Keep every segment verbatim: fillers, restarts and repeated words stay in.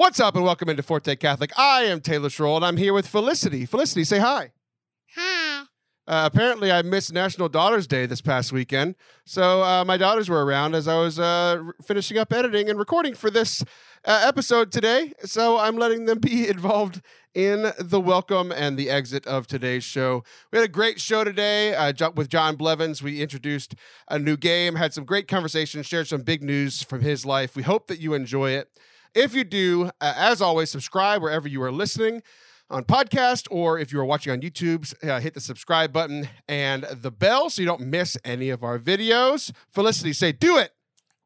What's up and welcome into Forte Catholic. I am Taylor Schroll and I'm here with Felicity. Felicity, say hi. Hi. Uh, apparently I missed National Daughters Day this past weekend, so uh, my daughters were around as I was uh, finishing up editing and recording for this uh, episode today, so I'm letting them be involved in the welcome and the exit of today's show. We had a great show today uh, with John Blevins. We introduced a new game, had some great conversations, shared some big news from his life. We hope that you enjoy it. If you do, uh, as always, subscribe wherever you are listening on podcast, or if you are watching on YouTube, uh, hit the subscribe button and the bell so you don't miss any of our videos. Felicity, say, do it.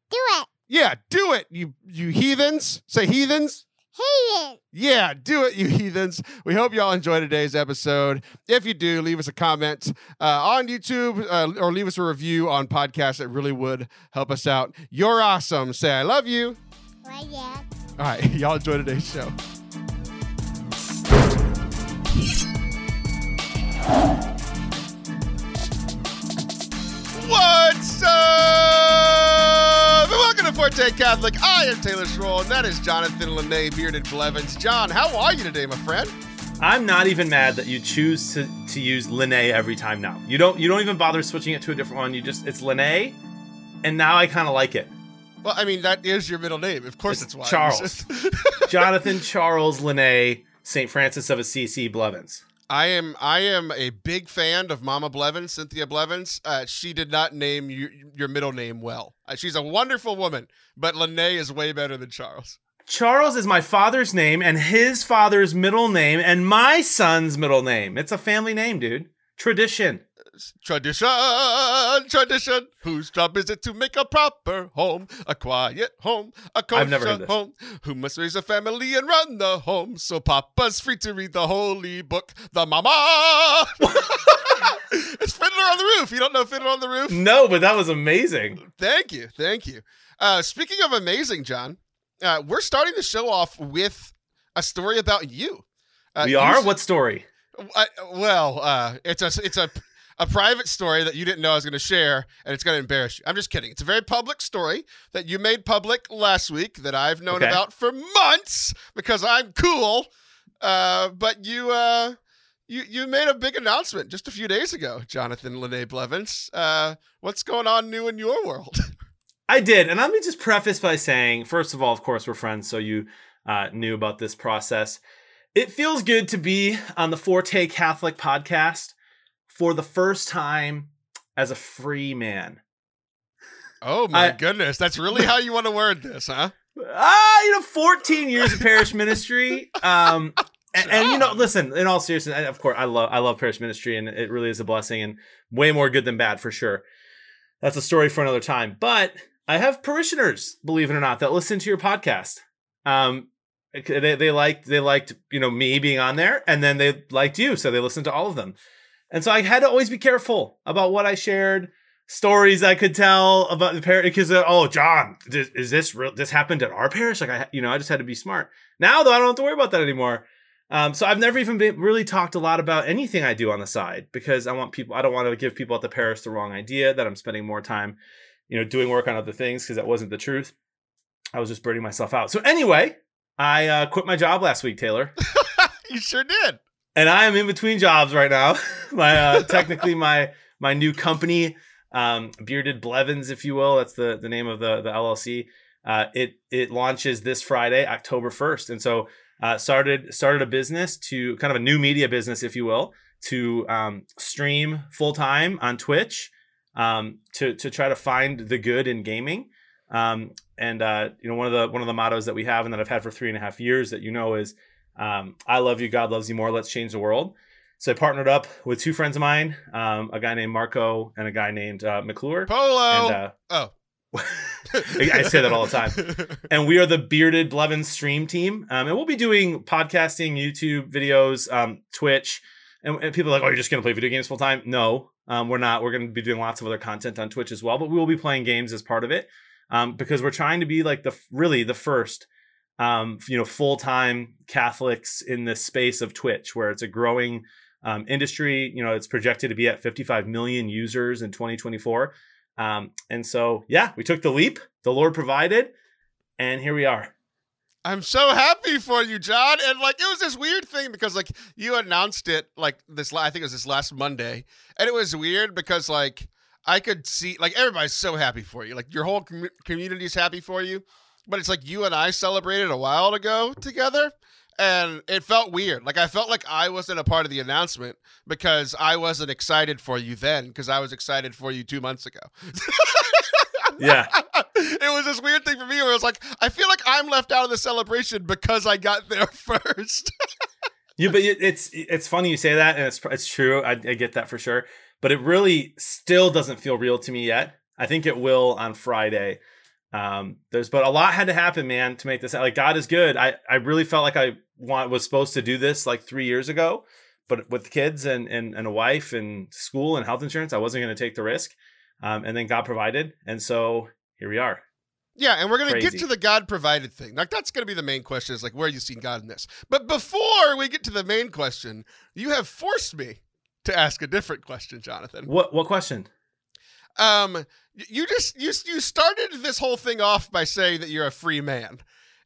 Do it. Yeah, do it, you you heathens. Say heathens. Heathens. Yeah, do it, you heathens. We hope y'all enjoy today's episode. If you do, leave us a comment uh, on YouTube uh, or leave us a review on podcast. It really would help us out. You're awesome. Say, I love you. Love you. All right, y'all enjoy today's show. What's up? Welcome to Forte Catholic. I am Taylor Schroll, and that is Jonathan Linnaeus, Bearded Blevins. John, how are you today, my friend? I'm not even mad that you choose to, to use Linnaeus every time now. You don't you don't even bother switching it to a different one. You just it's Linnaeus, and now I kind of like it. Well, I mean, that is your middle name. Of course it's, it's why. Charles. Jonathan Charles Linnaeus, Saint Francis of Assisi Blevins. I am I am a big fan of Mama Blevins, Cynthia Blevins. Uh, she did not name you, your middle name well. Uh, she's a wonderful woman, but Linnaeus is way better than Charles. Charles is my father's name and his father's middle name and my son's middle name. It's a family name, dude. Tradition. Tradition, tradition. Whose job is it to make a proper home, a quiet home, a kosher home? Who must raise a family and run the home? So Papa's free to read the holy book, the Mama. It's Fiddler on the Roof. You don't know Fiddler on the Roof? No, but that was amazing. Thank you, thank you. Uh, speaking of amazing, John, uh, we're starting the show off with a story about you. Uh, we are. You, what story? Uh, well, uh, it's a it's a. A private story that you didn't know I was going to share, and it's going to embarrass you. I'm just kidding. It's a very public story that you made public last week that I've known okay. about for months because I'm cool. Uh, but you, uh, you, you made a big announcement just a few days ago, Jonathan Linnaeus Blevins. Uh, what's going on new in your world? I did, and let me just preface by saying, first of all, of course, we're friends, so you uh, knew about this process. It feels good to be on the Forte Catholic podcast for the first time as a free man. Oh my I, goodness. That's really how you want to word this, huh? Ah, you know, fourteen years of parish ministry. Um, and, and, you know, listen, in all seriousness, of course, I love I love parish ministry, and it really is a blessing and way more good than bad for sure. That's a story for another time. But I have parishioners, believe it or not, that listen to your podcast. Um, they, they liked, they liked, you know, me being on there, and then they liked you. So they listened to all of them. And so I had to always be careful about what I shared, stories I could tell about the parish. Because, oh, John, this, is this real? This happened at our parish? Like, I, you know, I just had to be smart. Now, though, I don't have to worry about that anymore. Um, so I've never even been, really talked a lot about anything I do on the side because I want people, I don't want to give people at the parish the wrong idea that I'm spending more time, you know, doing work on other things, because that wasn't the truth. I was just burning myself out. So anyway, I uh, quit my job last week, Taylor. You sure did. And I am in between jobs right now. my uh, technically my my new company, um, Bearded Blevins, if you will, that's the, the name of the the L L C. Uh, it it launches this Friday, October first, and so uh, started started a business to kind of a new media business, if you will, to um, stream full time on Twitch, um, to to try to find the good in gaming. Um, and uh, you know, one of the one of the mottos that we have and that I've had for three and a half years that you know is. Um, I love you. God loves you more. Let's change the world. So I partnered up with two friends of mine, um, a guy named Marco and a guy named uh, McClure Polo. And, uh, oh, I say that all the time. And we are the Bearded Blevins stream team. Um, and we'll be doing podcasting, YouTube videos, um, Twitch. And, and people are like, oh, you're just going to play video games full time? No, um, we're not. We're going to be doing lots of other content on Twitch as well. But we will be playing games as part of it, um, because we're trying to be like the really the first Um, you know, full-time Catholics in the space of Twitch, where it's a growing um, industry. You know, it's projected to be at fifty-five million users in twenty twenty-four. Um, and so, yeah, we took the leap. The Lord provided, and here we are. I'm so happy for you, John. And like, it was this weird thing because like you announced it like this, I think it was this last Monday. And it was weird because like, I could see like, everybody's so happy for you. Like your whole com community is happy for you, but it's like you and I celebrated a while ago together and it felt weird. Like I felt like I wasn't a part of the announcement because I wasn't excited for you then. Because I was excited for you two months ago. Yeah. It was this weird thing for me where it was like, I feel like I'm left out of the celebration because I got there first. Yeah, but it's it's funny you say that, and it's it's true. I, I get that for sure. But it really still doesn't feel real to me yet. I think it will on Friday. Um, there's but a lot had to happen, man, to make this like God is good. I, I really felt like I want, was supposed to do this like three years ago, but with kids and and, and a wife and school and health insurance, I wasn't going to take the risk. Um, and then God provided. And so here we are. Yeah. And we're going to get to the God provided thing. Like that's going to be the main question is like, where have you seen God in this? But before we get to the main question, you have forced me to ask a different question, Jonathan. What, what question? Um, you just, you, you started this whole thing off by saying that you're a free man.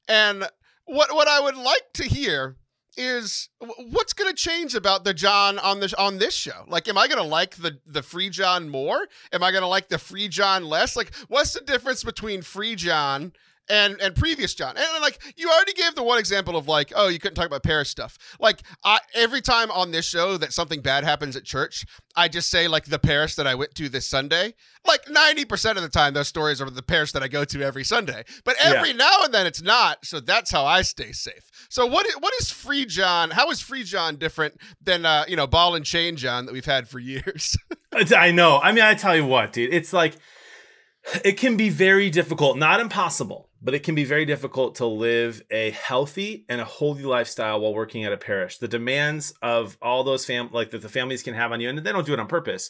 And what, what I would like to hear is what's going to change about the John on this, on this show? Like, am I going to like the, the free John more? Am I going to like the free John less? Like, what's the difference between free John and, and previous John? And, and like, you already gave the one example of like, oh, you couldn't talk about parish stuff. Like I, every time on this show that something bad happens at church, I just say like the parish that I went to this Sunday, like ninety percent of the time, those stories are the parish that I go to every Sunday, but every yeah. now and then it's not. So that's how I stay safe. So what, what is free John? How is free John different than, uh, you know, ball and chain John that we've had for years? I know. I mean, I tell you what, dude, it's like, it can be very difficult, not impossible, but it can be very difficult to live a healthy and a holy lifestyle while working at a parish. The demands of all those fam, like that the families can have on you, and they don't do it on purpose.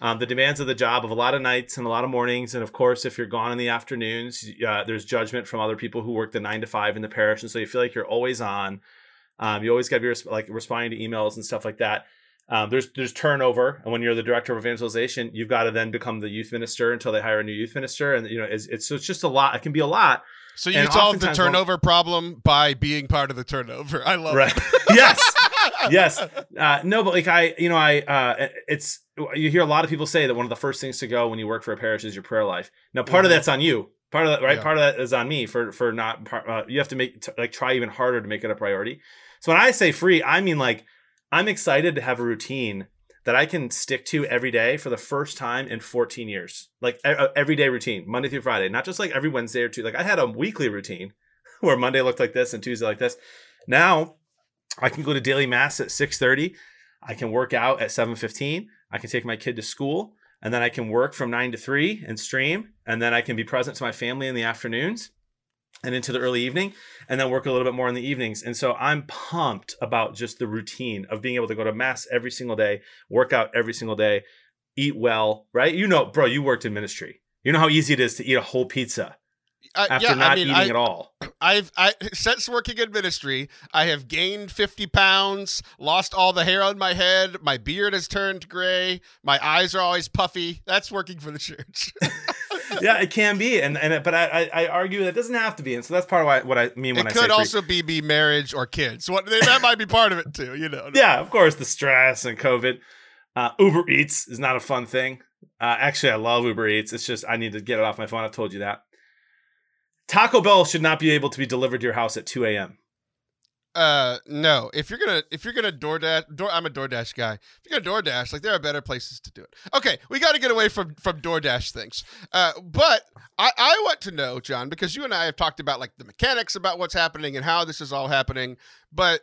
Um, the demands of the job of a lot of nights and a lot of mornings. And of course, if you're gone in the afternoons, uh, there's judgment from other people who work the nine to five in the parish. And so you feel like you're always on, um, you always got to be resp- like responding to emails and stuff like that. Um, there's there's turnover, and when you're the director of evangelization, you've got to then become the youth minister until they hire a new youth minister, and you know it's it's, it's just a lot. It can be a lot. So you and solve the turnover problem by being part of the turnover. I love right. it. Yes, yes. Uh, no, but like I, you know, I uh, it's you hear a lot of people say that one of the first things to go when you work for a parish is your prayer life. Now, part mm-hmm. of that's on you. Part of that, right? Yeah. Part of that is on me for for not. Uh, you have to make t- like try even harder to make it a priority. So when I say free, I mean like. I'm excited to have a routine that I can stick to every day for the first time in fourteen years. Like a, a everyday routine, Monday through Friday, not just like every Wednesday or two. Like I had a weekly routine where Monday looked like this and Tuesday like this. Now I can go to daily mass at six thirty. I can work out at seven fifteen. I can take my kid to school, and then I can work from nine to three and stream. And then I can be present to my family in the afternoons and into the early evening, and then work a little bit more in the evenings. And so I'm pumped about just the routine of being able to go to mass every single day, work out every single day, eat well, right? You know, bro, you worked in ministry. You know how easy it is to eat a whole pizza uh, after yeah, not I mean, eating I, at all. I've I since working in ministry, I have gained fifty pounds, lost all the hair on my head. My beard has turned gray. My eyes are always puffy. That's working for the church. Yeah, it can be, and and but I I argue that it doesn't have to be, and so that's part of why, what I mean when I say it could also be be marriage or kids. What that might be part of it too, you know. Yeah, of course, the stress and COVID. Uh, Uber Eats is not a fun thing. Uh, actually, I love Uber Eats. It's just I need to get it off my phone. I've told you that. Taco Bell should not be able to be delivered to your house at two a.m. Uh, no, if you're going to, if you're going to DoorDash, door, I'm a DoorDash guy. If you're going to DoorDash, like there are better places to do it. Okay. We got to get away from, from DoorDash things. Uh, but I, I want to know, John, because you and I have talked about like the mechanics about what's happening and how this is all happening. But,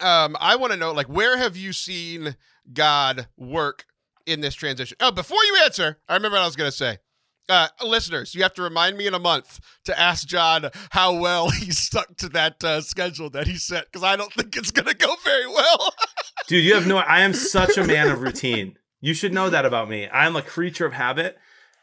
um, I want to know, like, where have you seen God work in this transition? Oh, before you answer, I remember what I was going to say. Uh, listeners, you have to remind me in a month to ask John how well he stuck to that uh, schedule that he set, because I don't think it's going to go very well. Dude, you have no, I am such a man of routine. You should know that about me. I'm a creature of habit.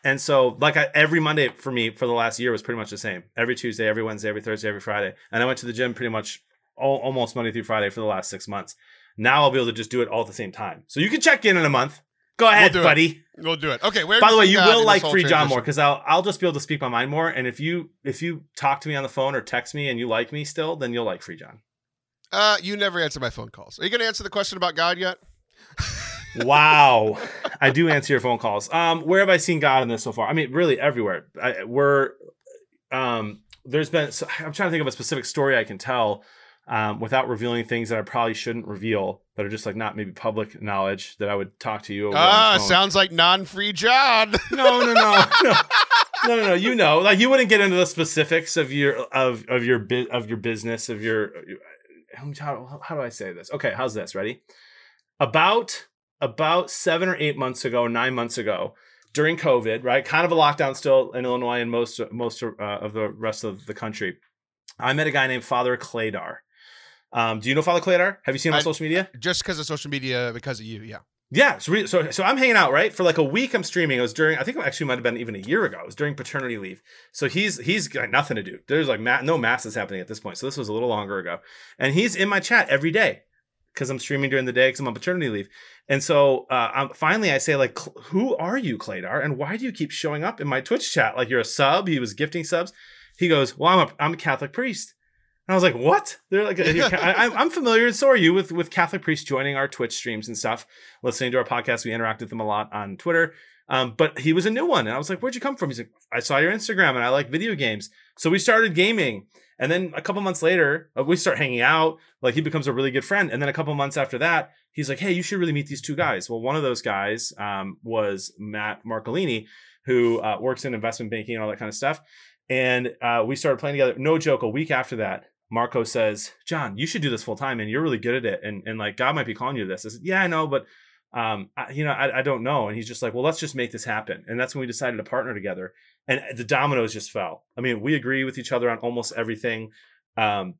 And so like I, every Monday for me for the last year was pretty much the same. Every Tuesday, every Wednesday, every Thursday, every Friday. And I went to the gym pretty much all, almost Monday through Friday for the last six months. Now I'll be able to just do it all at the same time. So you can check in in a month. Go ahead, we'll buddy. It. We'll do it. Okay. Where By the way, you will like Free transition? John more because I'll I'll just be able to speak my mind more. And if you if you talk to me on the phone or text me and you like me still, then you'll like Free John. Uh, you never answer my phone calls. Are you going to answer the question about God yet? Wow, I do answer your phone calls. Um, where have I seen God in this so far? I mean, really everywhere. I, we're um, there's been. So I'm trying to think of a specific story I can tell um, without revealing things that I probably shouldn't reveal. That are just like not maybe public knowledge that I would talk to you over. Ah, sounds like non-Free John. No, no, no, no, no, no, no. You know, like you wouldn't get into the specifics of your of of your bit of your business of your. How, how do I say this? Okay, how's this? Ready? About about seven or eight months ago, nine months ago, during COVID, right? Kind of a lockdown still in Illinois and most most uh, of the rest of the country. I met a guy named Father Claydar. Um, do you know Father Claydar? Have you seen him on I, social media? Just because of social media, because of you, yeah. Yeah, so, re- so so I'm hanging out, right? For like a week I'm streaming. It was during, I think it actually might have been even a year ago. It was during paternity leave. So he's he's got nothing to do. There's like ma- no masses happening at this point. So this was a little longer ago. And he's in my chat every day because I'm streaming during the day because I'm on paternity leave. And so uh, I'm, finally I say like, who are you, Claydar? And why do you keep showing up in my Twitch chat? Like you're a sub. He was gifting subs. He goes, well, I'm a, I'm a Catholic priest. And I was like, what? They're like, I, I'm familiar, and so are you, with, with Catholic priests joining our Twitch streams and stuff, listening to our podcast. We interact with them a lot on Twitter. Um, but he was a new one. And I was like, where'd you come from? He's like, I saw your Instagram and I like video games. So we started gaming. And then a couple months later, we start hanging out. Like he becomes a really good friend. And then a couple months after that, he's like, hey, you should really meet these two guys. Well, one of those guys um, was Matt Marcolini, who uh, works in investment banking and all that kind of stuff. And uh, we started playing together. No joke, a week after that, Marco says, John, you should do this full time and you're really good at it. And, and like, God might be calling you to this. I said, yeah, I know, but um, I, you know, I, I don't know. And he's just like, well, let's just make this happen. And that's when we decided to partner together and the dominoes just fell. I mean, we agree with each other on almost everything. Um,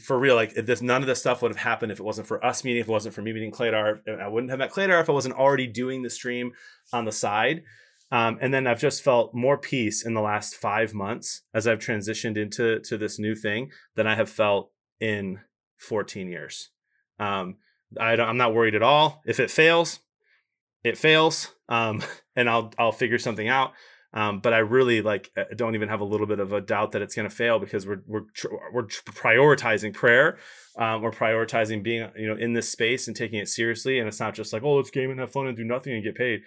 for real, like this, none of this stuff would have happened if it wasn't for us meeting, if it wasn't for me meeting Claydar. I wouldn't have met Claydar if I wasn't already doing the stream on the side. Um, and then I've just felt more peace in the last five months as I've transitioned into to this new thing than I have felt in fourteen years. Um, I don't, I'm not worried at all. If it fails, it fails, um, and I'll I'll figure something out. Um, but I really like don't even have a little bit of a doubt that it's going to fail because we're we're tr- we're tr- prioritizing prayer. Um, we're prioritizing being you know in this space and taking it seriously. And it's not just like, oh, let's game and have fun and do nothing and get paid.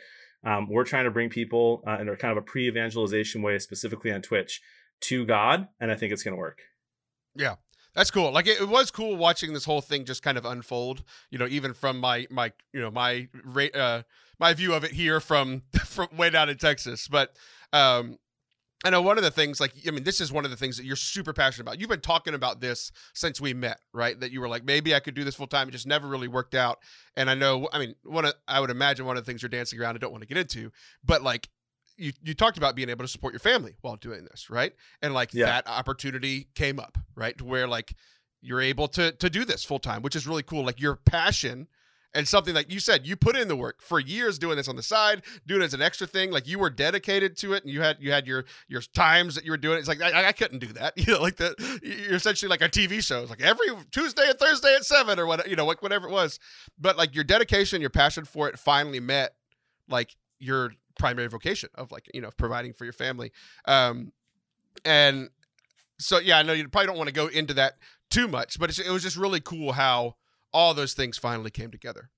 Um, we're trying to bring people uh, in a kind of a pre-evangelization way, specifically on Twitch, to God, and I think it's going to work. Yeah, that's cool. Like it, it was cool watching this whole thing just kind of unfold. You know, even from my my you know my uh, my view of it here from from way down in Texas. But um, I know one of the things, like I mean, this is one of the things that you're super passionate about. You've been talking about this since we met, right? That you were like, maybe I could do this full time. It just never really worked out. And I know, I mean, one of, I would imagine one of the things you're dancing around, I don't want to get into, but like you, you talked about being able to support your family while doing this, right? And like yeah. that opportunity came up, right? Where like you're able to to do this full time, which is really cool. Like your passion and something like you said, you put in the work for years doing this on the side, doing it as an extra thing. Like you were dedicated to it, and you had you had your your times that you were doing it. It's like I, I couldn't do that, you know. Like the you're essentially like a T V show. It's like every Tuesday and Thursday at seven or whatever, you know, like whatever it was. But like your dedication, your passion for it, finally met like your primary vocation of like you know providing for your family. Um, and so yeah, I know you probably don't want to go into that too much, but it's, it was just really cool how all those things finally came together.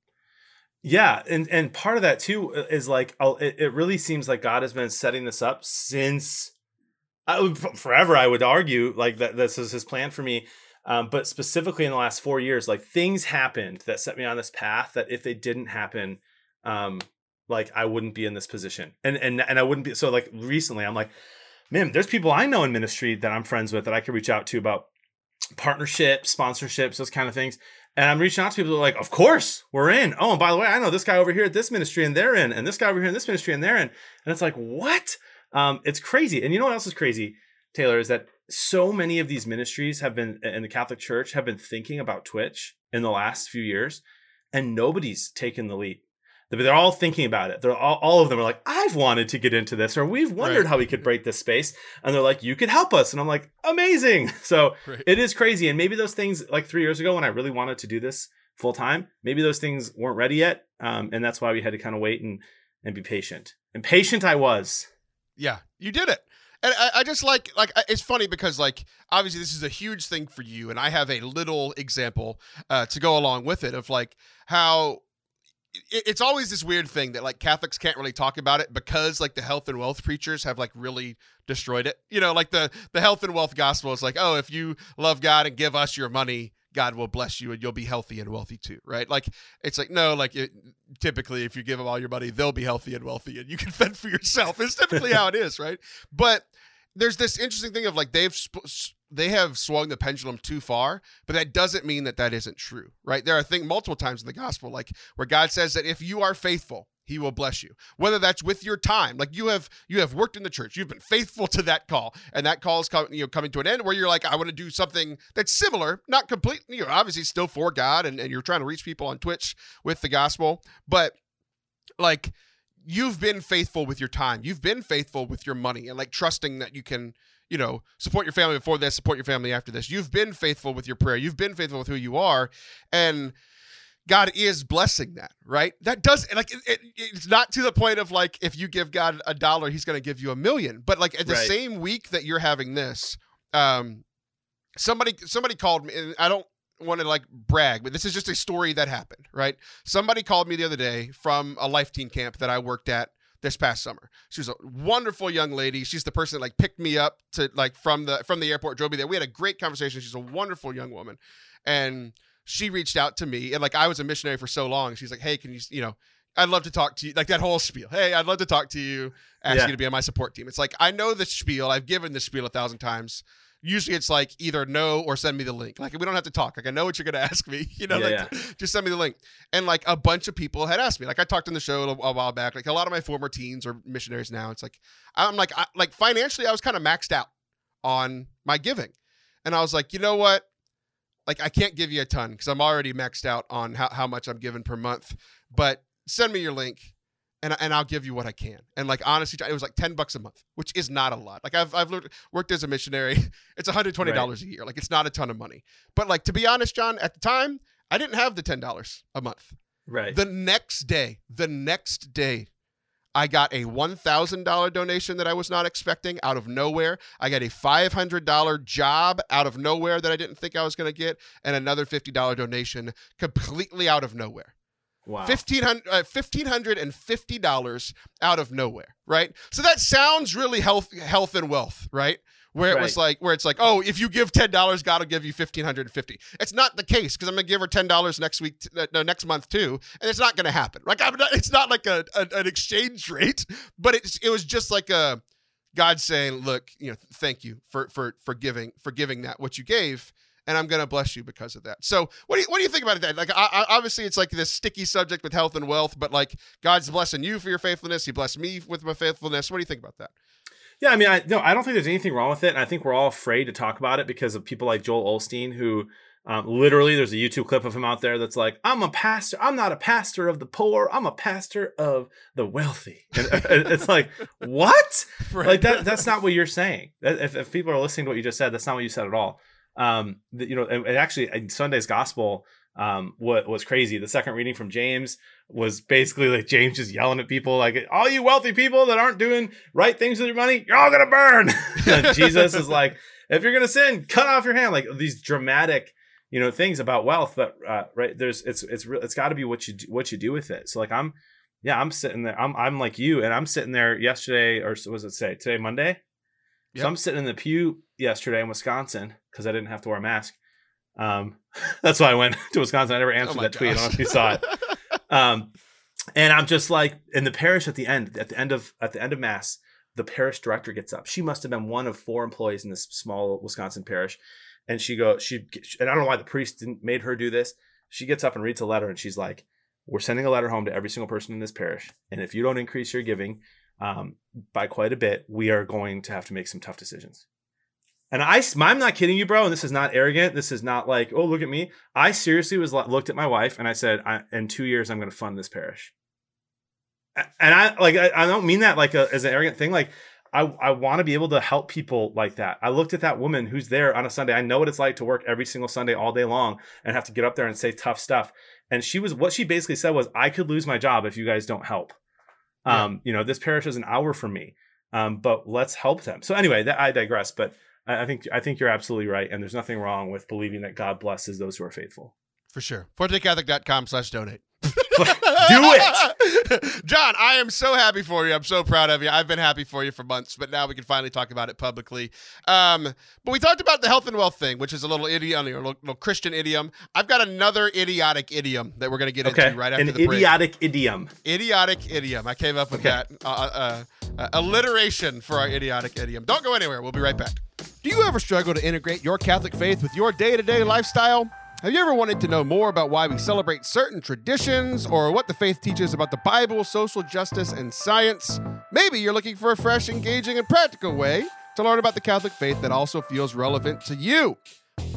Yeah. And, and part of that too is like, it, it really seems like God has been setting this up since I, forever. I would argue like that this is his plan for me. Um, but specifically in the last four years, like things happened that set me on this path that if they didn't happen, um, like I wouldn't be in this position. And, and, and I wouldn't be. So like recently I'm like, man, there's people I know in ministry that I'm friends with that I could reach out to about partnerships, sponsorships, those kind of things. And I'm reaching out to people who are like, of course, we're in. Oh, and by the way, I know this guy over here at this ministry and they're in, and this guy over here in this ministry and they're in. And it's like, what? Um, it's crazy. And you know what else is crazy, Taylor, is that so many of these ministries have been in the Catholic Church have been thinking about Twitch in the last few years, and nobody's taken the leap. They're all thinking about it. They're all, all of them are like, I've wanted to get into this, or we've wondered right. how we could break this space. And they're like, you could help us. And I'm like, amazing. So right. it is crazy. And maybe those things like three years ago when I really wanted to do this full time, maybe those things weren't ready yet. Um, and that's why we had to kind of wait and, and be patient. And patient I was. Yeah, you did it. And I, I just like, like, it's funny because, like, obviously this is a huge thing for you. And I have a little example uh, to go along with it of, like, how it, it's always this weird thing that, like, Catholics can't really talk about it because, like, the health and wealth preachers have, like, really destroyed it. You know, like the, the health and wealth gospel is like, oh, if you love God and give us your money, God will bless you and you'll be healthy and wealthy too, right? Like, it's like, no, like it, typically if you give them all your money, they'll be healthy and wealthy and you can fend for yourself. It's typically how it is, right? But there's this interesting thing of like, they've, sp- they have swung the pendulum too far, but that doesn't mean that that isn't true, right? There are things multiple times in the gospel, like where God says that if you are faithful, He will bless you, whether that's with your time. Like you have, you have worked in the church. You've been faithful to that call, and that call is co- you know, coming to an end where you're like, I want to do something that's similar, not completely, you know, obviously still for God. And, and you're trying to reach people on Twitch with the gospel, but like you've been faithful with your time. You've been faithful with your money and like trusting that you can, you know, support your family before this, support your family after this. You've been faithful with your prayer. You've been faithful with who you are. And God is blessing that, right? That does like it, it, it's not to the point of like if you give God a dollar, He's going to give you a million. But like at the right. same week that you're having this, um, somebody somebody called me, and I don't want to like brag, but this is just a story that happened, right? Somebody called me the other day from a Life Teen camp that I worked at this past summer. She was a wonderful young lady. She's the person that like picked me up to like from the from the airport, drove me there. We had a great conversation. She's a wonderful young woman, and she reached out to me and like, I was a missionary for so long. She's like, hey, can you, you know, I'd love to talk to you. Like that whole spiel. Hey, I'd love to talk to you. Ask yeah. you to be on my support team. It's like, I know the spiel. I've given the spiel a thousand times. Usually it's like either no, or send me the link. Like we don't have to talk. Like I know what you're going to ask me, you know, yeah, like yeah. just send me the link. And like a bunch of people had asked me, like I talked on the show a, a while back, like a lot of my former teens are missionaries now. It's like, I'm like, I, like financially I was kind of maxed out on my giving. And I was like, you know what? Like, I can't give you a ton because I'm already maxed out on how, how much I'm given per month, but send me your link and and I'll give you what I can. And like, honestly, it was like ten bucks a month, which is not a lot. Like I've, I've worked as a missionary. It's one hundred twenty dollars right. a year. Like it's not a ton of money, but like, to be honest, John, at the time I didn't have the ten dollars a month. Right. The next day, the next day I got a one thousand dollars donation that I was not expecting out of nowhere. I got a five hundred dollars job out of nowhere that I didn't think I was going to get, and another fifty dollars donation completely out of nowhere. Wow. fifteen hundred dollars uh, one thousand five hundred fifty dollars out of nowhere, right? So that sounds really health, health and wealth, right? Where it right. was like, where it's like, oh, if you give ten dollars, God will give you fifteen fifty. It's not the case because I'm gonna give her ten dollars next week, t- no, next month too, and it's not gonna happen. Like, I'm not, it's not like a, a an exchange rate, but it's it was just like a God saying, look, you know, thank you for for for giving for giving that what you gave, and I'm gonna bless you because of that. So, what do you what do you think about that? Like, I, I, obviously, it's like this sticky subject with health and wealth, but like God's blessing you for your faithfulness. He blessed me with my faithfulness. What do you think about that? Yeah, I mean, I, no, I don't think there's anything wrong with it. And I think we're all afraid to talk about it because of people like Joel Osteen, who um, literally there's a YouTube clip of him out there that's like, I'm a pastor. I'm not a pastor of the poor. I'm a pastor of the wealthy. And it's like, what? Right. Like that, that's not what you're saying. If, if people are listening to what you just said, that's not what you said at all. Um, you know, and actually in Sunday's gospel, um, what was crazy, the second reading from James was basically like James just yelling at people, like, all you wealthy people that aren't doing right things with your money, you're all going to burn. And Jesus is like, if you're going to sin, cut off your hand. Like these dramatic, you know, things about wealth, but, uh, right. There's, it's, it's, it's gotta be what you do, what you do with it. So like, I'm, yeah, I'm sitting there, I'm, I'm like you, and I'm sitting there yesterday, or was it say today, Monday? Yep. So I'm sitting in the pew yesterday in Wisconsin cause I didn't have to wear a mask. Um, that's why I went to Wisconsin. I never answered oh that gosh. tweet. I don't know if you saw it. Um, and I'm just like in the parish at the end, at the end of, at the end of mass, the parish director gets up. She must've been one of four employees in this small Wisconsin parish. And she goes, she, and I don't know why the priest didn't made her do this. She gets up and reads a letter and she's like, we're sending a letter home to every single person in this parish. And if you don't increase your giving, um, by quite a bit, we are going to have to make some tough decisions. And I, I'm not kidding you, bro. And this is not arrogant. This is not like, oh, look at me. I seriously was looked at my wife and I said, I, in two years, I'm going to fund this parish. And I like, I, I don't mean that like a, as an arrogant thing. Like I, I want to be able to help people like that. I looked at that woman who's there on a Sunday. I know what it's like to work every single Sunday all day long and have to get up there and say tough stuff. And she was, what she basically said was, I could lose my job if you guys don't help. Yeah. Um, you know, this parish is an hour from me, um, but let's help them. So anyway, that, I digress, but I think, I think you're absolutely right. And there's nothing wrong with believing that God blesses those who are faithful. For sure. forte catholic dot com slash donate. Do it. John, I am so happy for you. I'm so proud of you. I've been happy for you for months, but now we can finally talk about it publicly. Um, but we talked about the health and wealth thing, which is a little idiom, a little, little Christian idiom. I've got another idiotic idiom that we're going to get okay. into right after An the break. An idiotic idiom. Idiotic idiom. I came up with okay. that. Uh, uh, uh, alliteration for our idiotic idiom. Don't go anywhere. We'll be right back. Do you ever struggle to integrate your Catholic faith with your day-to-day lifestyle? Have you ever wanted to know more about why we celebrate certain traditions or what the faith teaches about the Bible, social justice, and science? Maybe you're looking for a fresh, engaging, and practical way to learn about the Catholic faith that also feels relevant to you.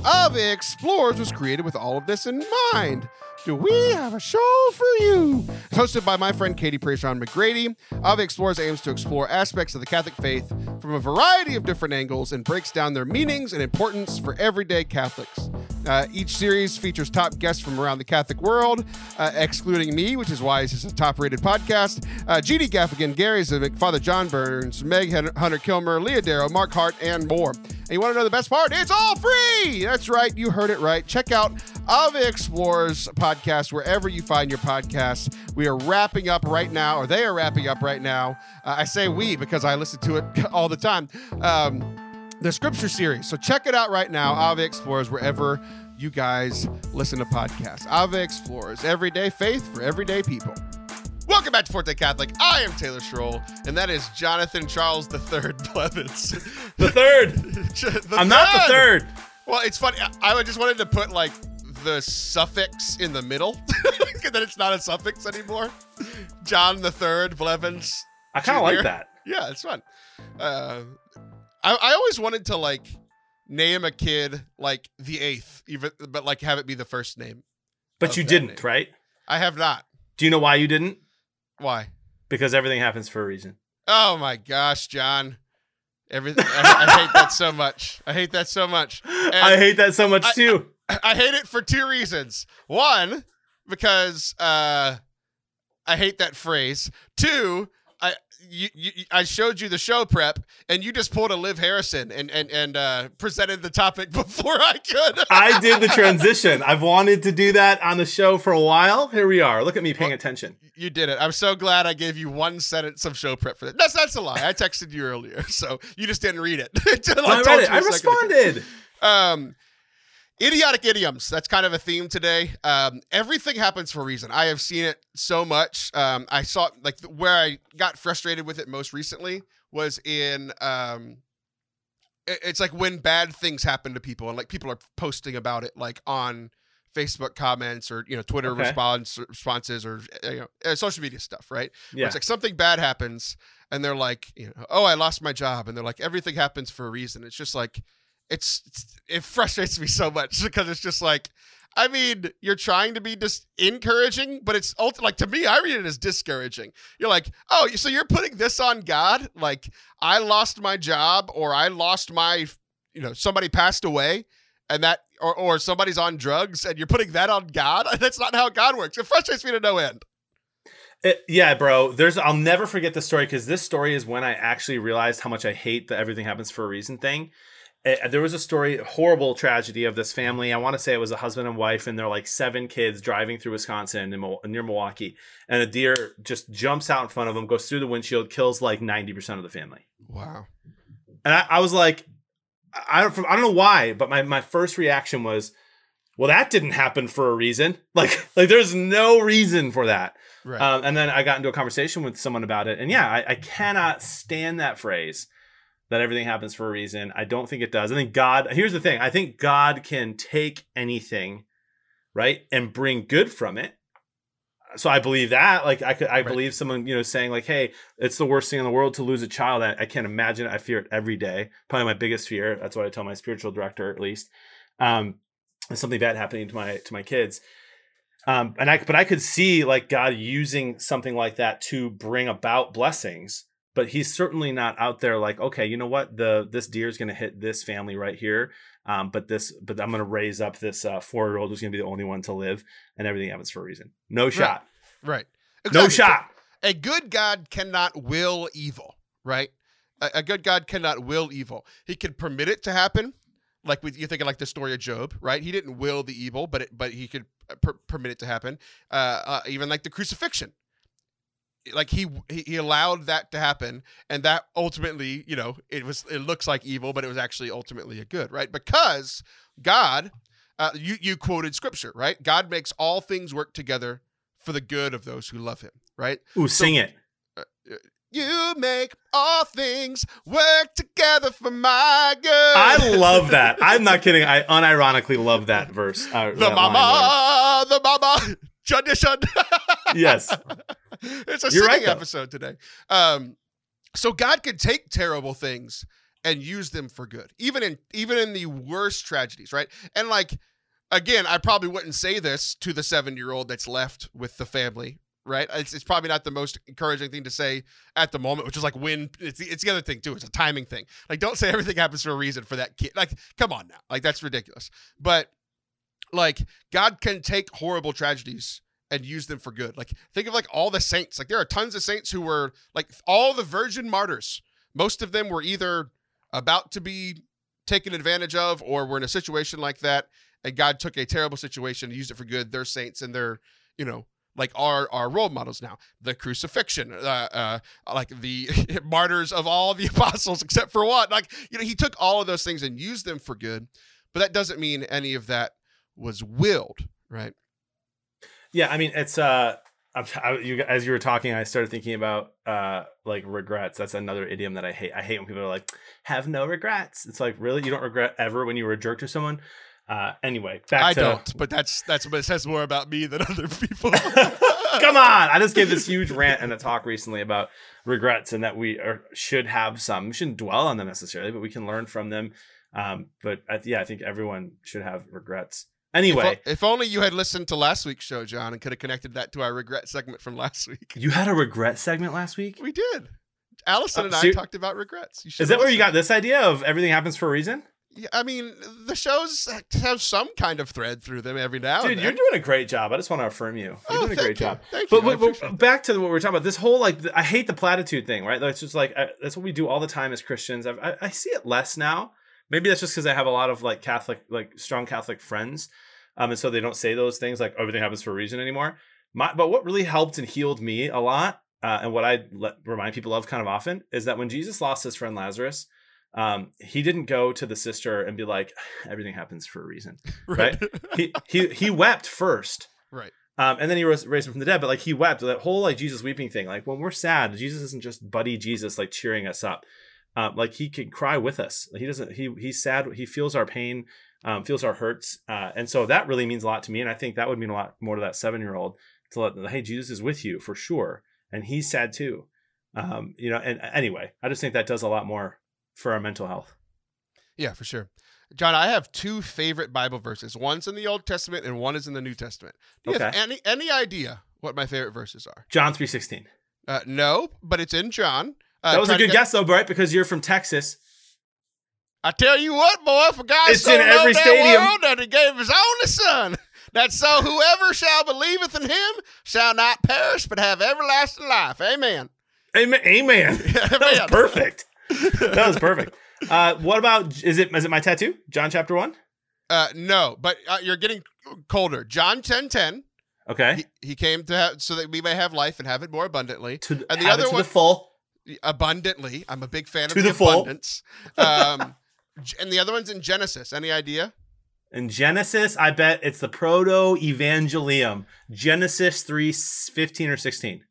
Ave Explores was created with all of this in mind. Do we have a show for you? It's hosted by my friend Katie Preshawn McGrady. Ave Explores aims to explore aspects of the Catholic faith from a variety of different angles and breaks down their meanings and importance for everyday Catholics. Uh, each series features top guests from around the Catholic world, uh, excluding me, which is why this is a top-rated podcast. Uh, Jeannie Gaffigan, Gary Zimmick, Father John Burns, Meg Hunter Kilmer, Leah Darrow, Mark Hart, and more. And you want to know the best part? It's all free! That's right, you heard it right. Check out Ave Explores podcast wherever you find your podcasts. We are wrapping up right now, or they are wrapping up right now. Uh, I say we because I listen to it all the time. Um... The scripture series. So check it out right now. Ave Explores, wherever you guys listen to podcasts. Ave Explores, everyday faith for everyday people. Welcome back to Forte Catholic. I am Taylor Schroll, and that is Jonathan Charles the Third Blevins. The third. the I'm third. Not the third. Well, it's funny. I just wanted to put like the suffix in the middle, and then it's not a suffix anymore. John the Third Blevins. I kind of like that. Yeah, it's fun. Uh, I, I always wanted to like name a kid like the eighth, even but like have it be the first name. But you didn't, name. Right? I have not. Do you know why you didn't? Why? Because everything happens for a reason. Oh my gosh, John! Everything. I, I hate that so much. I hate that so much. And I hate that so much I, too. I, I hate it for two reasons. One, because uh, I hate that phrase. Two. I you, you I showed you the show prep, and you just pulled a Liv Harrison and and and uh, presented the topic before I could. I did the transition. I've wanted to do that on the show for a while. Here we are. Look at me paying well, attention. You did it. I'm so glad I gave you one sentence of show prep for that. That's that's a lie. I texted you earlier, so you just didn't read it. Until I, I read it. I responded. Um, idiotic idioms. That's kind of a theme today. Um, everything happens for a reason. I have seen it so much. Um, I saw like where I got frustrated with it most recently was in, um, it, it's like when bad things happen to people and like people are posting about it, like on Facebook comments or, you know, Twitter okay. response responses or, you know, social media stuff. Right. Yeah. It's like something bad happens and they're like, you know, oh, I lost my job. And they're like, everything happens for a reason. It's just like, It's, it's it frustrates me so much because it's just like, I mean, you're trying to be dis- encouraging, but it's ulti- like to me, I read it as discouraging. You're like, oh, so you're putting this on God? Like I lost my job or I lost my, you know, somebody passed away and that, or, or somebody's on drugs and you're putting that on God? That's not how God works. It frustrates me to no end. It, yeah, bro. There's I'll never forget the story because this story is when I actually realized how much I hate the everything happens for a reason thing. There was a story, horrible tragedy of this family. I want to say it was a husband and wife and they're like seven kids driving through Wisconsin in, near Milwaukee. And a deer just jumps out in front of them, goes through the windshield, kills like ninety percent of the family. Wow. And I, I was like, I don't, I don't know why, but my, my first reaction was, well, that didn't happen for a reason. Like, like there's no reason for that. Right. Um, and then I got into a conversation with someone about it. And yeah, I, I cannot stand that phrase. That everything happens for a reason. I don't think it does. I think God, here's the thing. I think God can take anything, right? And bring good from it. So I believe that. Like I could, I right. believe someone, you know, saying like, hey, it's the worst thing in the world to lose a child. I, I can't imagine it. I fear it every day. Probably my biggest fear. That's what I tell my spiritual director, at least. Um, there's something bad happening to my, to my kids. Um, and I, but I could see like God using something like that to bring about blessings. but he's certainly not out there like, okay, you know what, the this deer is going to hit this family right here, um, but this, but I'm going to raise up this uh, four year old who's going to be the only one to live, and everything happens for a reason. No shot, right? right. Exactly. No shot. A good God cannot will evil, right? A, a good God cannot will evil. He can permit it to happen. Like we, you're thinking like the story of Job, right? He didn't will the evil, but it, but he could per- permit it to happen. Uh, uh, even like the crucifixion, like he, he he allowed that to happen, and that ultimately, you know, it was it looks like evil, but it was actually ultimately a good, right? Because God, uh, you you quoted scripture, right? God makes all things work together for the good of those who love Him, right? Ooh, so, sing it. Uh, uh, You make all things work together for my good. I love that. I'm not kidding. I unironically love that verse. Uh, the that mama, the mama, tradition. Yes. It's a You're singing right, episode today. Um, so God can take terrible things and use them for good, even in even in the worst tragedies, right? And like, again, I probably wouldn't say this to the seven-year-old that's left with the family, right? It's, it's probably not the most encouraging thing to say at the moment, which is like when it's the, it's the other thing too. It's a timing thing. Like, don't say everything happens for a reason for that kid. Like, come on now. Like, that's ridiculous. But like, God can take horrible tragedies and use them for good. Like, think of like all the saints. Like, there are tons of saints who were like all the virgin martyrs. Most of them were either about to be taken advantage of or were in a situation like that. And God took a terrible situation and used it for good. They're saints and they're, you know, like our our role models now, the crucifixion, uh, uh, like the martyrs of all the apostles except for one. Like, you know, he took all of those things and used them for good, but that doesn't mean any of that was willed, right? Yeah, I mean, it's uh, I, you, as you were talking, I started thinking about uh, like regrets. That's another idiom that I hate. I hate when people are like, "Have no regrets." It's like, really, you don't regret ever when you were a jerk to someone. Uh, anyway, back I to... don't, but that's that's what it says more about me than other people. Come on! I just gave this huge rant and a talk recently about regrets and that we are, should have some. We shouldn't dwell on them necessarily, but we can learn from them. Um, but I, yeah, I think everyone should have regrets. Anyway, if, if only you had listened to last week's show, John, and could have connected that to our regret segment from last week. You had a regret segment last week? We did. Allison uh, and so I you, talked about regrets. You is that listen. Where you got this idea of everything happens for a reason? I mean, the shows have some kind of thread through them every now Dude, and then. Dude, you're doing a great job. I just want to affirm you. You're oh, doing a great you. job. Thank but, you. But, but back to what we were talking about, this whole, like, I hate the platitude thing, right? It's just like, I, that's what we do all the time as Christians. I've, I, I see it less now. Maybe that's just because I have a lot of like Catholic, like strong Catholic friends. Um, and so they don't say those things like everything happens for a reason anymore. My, but what really helped and healed me a lot uh, and what I let, remind people of kind of often is that when Jesus lost his friend Lazarus, Um, he didn't go to the sister and be like, everything happens for a reason, right? right? he, he, he wept first. Right. Um, and then he rose, raised him from the dead, but like he wept. That whole like Jesus weeping thing. Like when we're sad, Jesus isn't just buddy Jesus, like cheering us up. Um, like he can cry with us. He doesn't, he, he's sad. He feels our pain, um, feels our hurts. Uh, and so that really means a lot to me. And I think that would mean a lot more to that seven-year-old to let them, hey, Jesus is with you for sure. And he's sad too. Um, you know, and anyway, I just think that does a lot more for our mental health. Yeah, for sure. John, I have two favorite Bible verses. One's in the Old Testament and one is in the New Testament. Do you okay. have any, any idea what my favorite verses are? John three sixteen. Uh, no, but it's in John. Uh, that was a good get... guess though, Brett, because you're from Texas. I tell you what, boy, for God it's so in every stadium world that he gave his only son, that so whoever shall believeth in him shall not perish, but have everlasting life. Amen. Amen. Amen. That was perfect. That was perfect. Uh, what about, is it is it my tattoo? John chapter one? Uh, no, but uh, you're getting colder. John ten ten. Okay. He, he came to have, so that we may have life and have it more abundantly. To the, and the other to one, the full. Abundantly. I'm a big fan to of the, the abundance. Um, and the other one's in Genesis. Any idea? In Genesis, I bet it's the Proto-Evangelium. Genesis three fifteen or sixteen.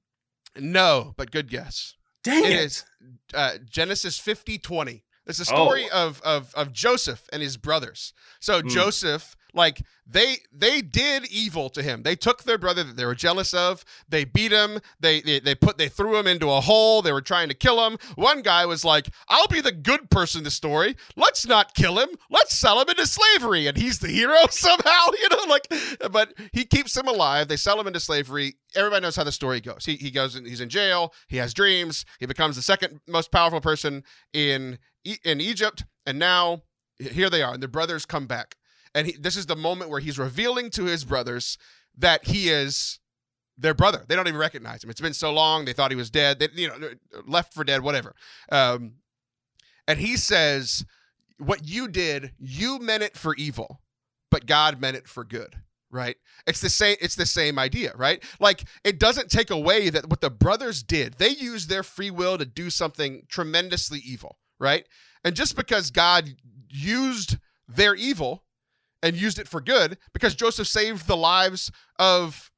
No, but good guess. Dang it. It is uh, Genesis fifty twenty. It's the story oh. of, of of Joseph and his brothers. So mm. Joseph Like, they they did evil to him. They took their brother that they were jealous of. They beat him. They, they they put they threw him into a hole. They were trying to kill him. One guy was like, "I'll be the good person in the story. Let's not kill him. Let's sell him into slavery." And he's the hero somehow, you know. Like, but he keeps him alive. They sell him into slavery. Everybody knows how the story goes. He he goes. He's in jail. He has dreams. He becomes the second most powerful person in in Egypt. And now here they are, and the brothers come back. And he, this is the moment where he's revealing to his brothers that he is their brother. They don't even recognize him. It's been so long. They thought he was dead. They, you know, left for dead, whatever. Um, and he says, what you did, you meant it for evil, but God meant it for good. Right? It's the same, it's the same idea, right? Like, it doesn't take away that what the brothers did. They used their free will to do something tremendously evil, right? And just because God used their evil and used it for good, because Joseph saved the lives of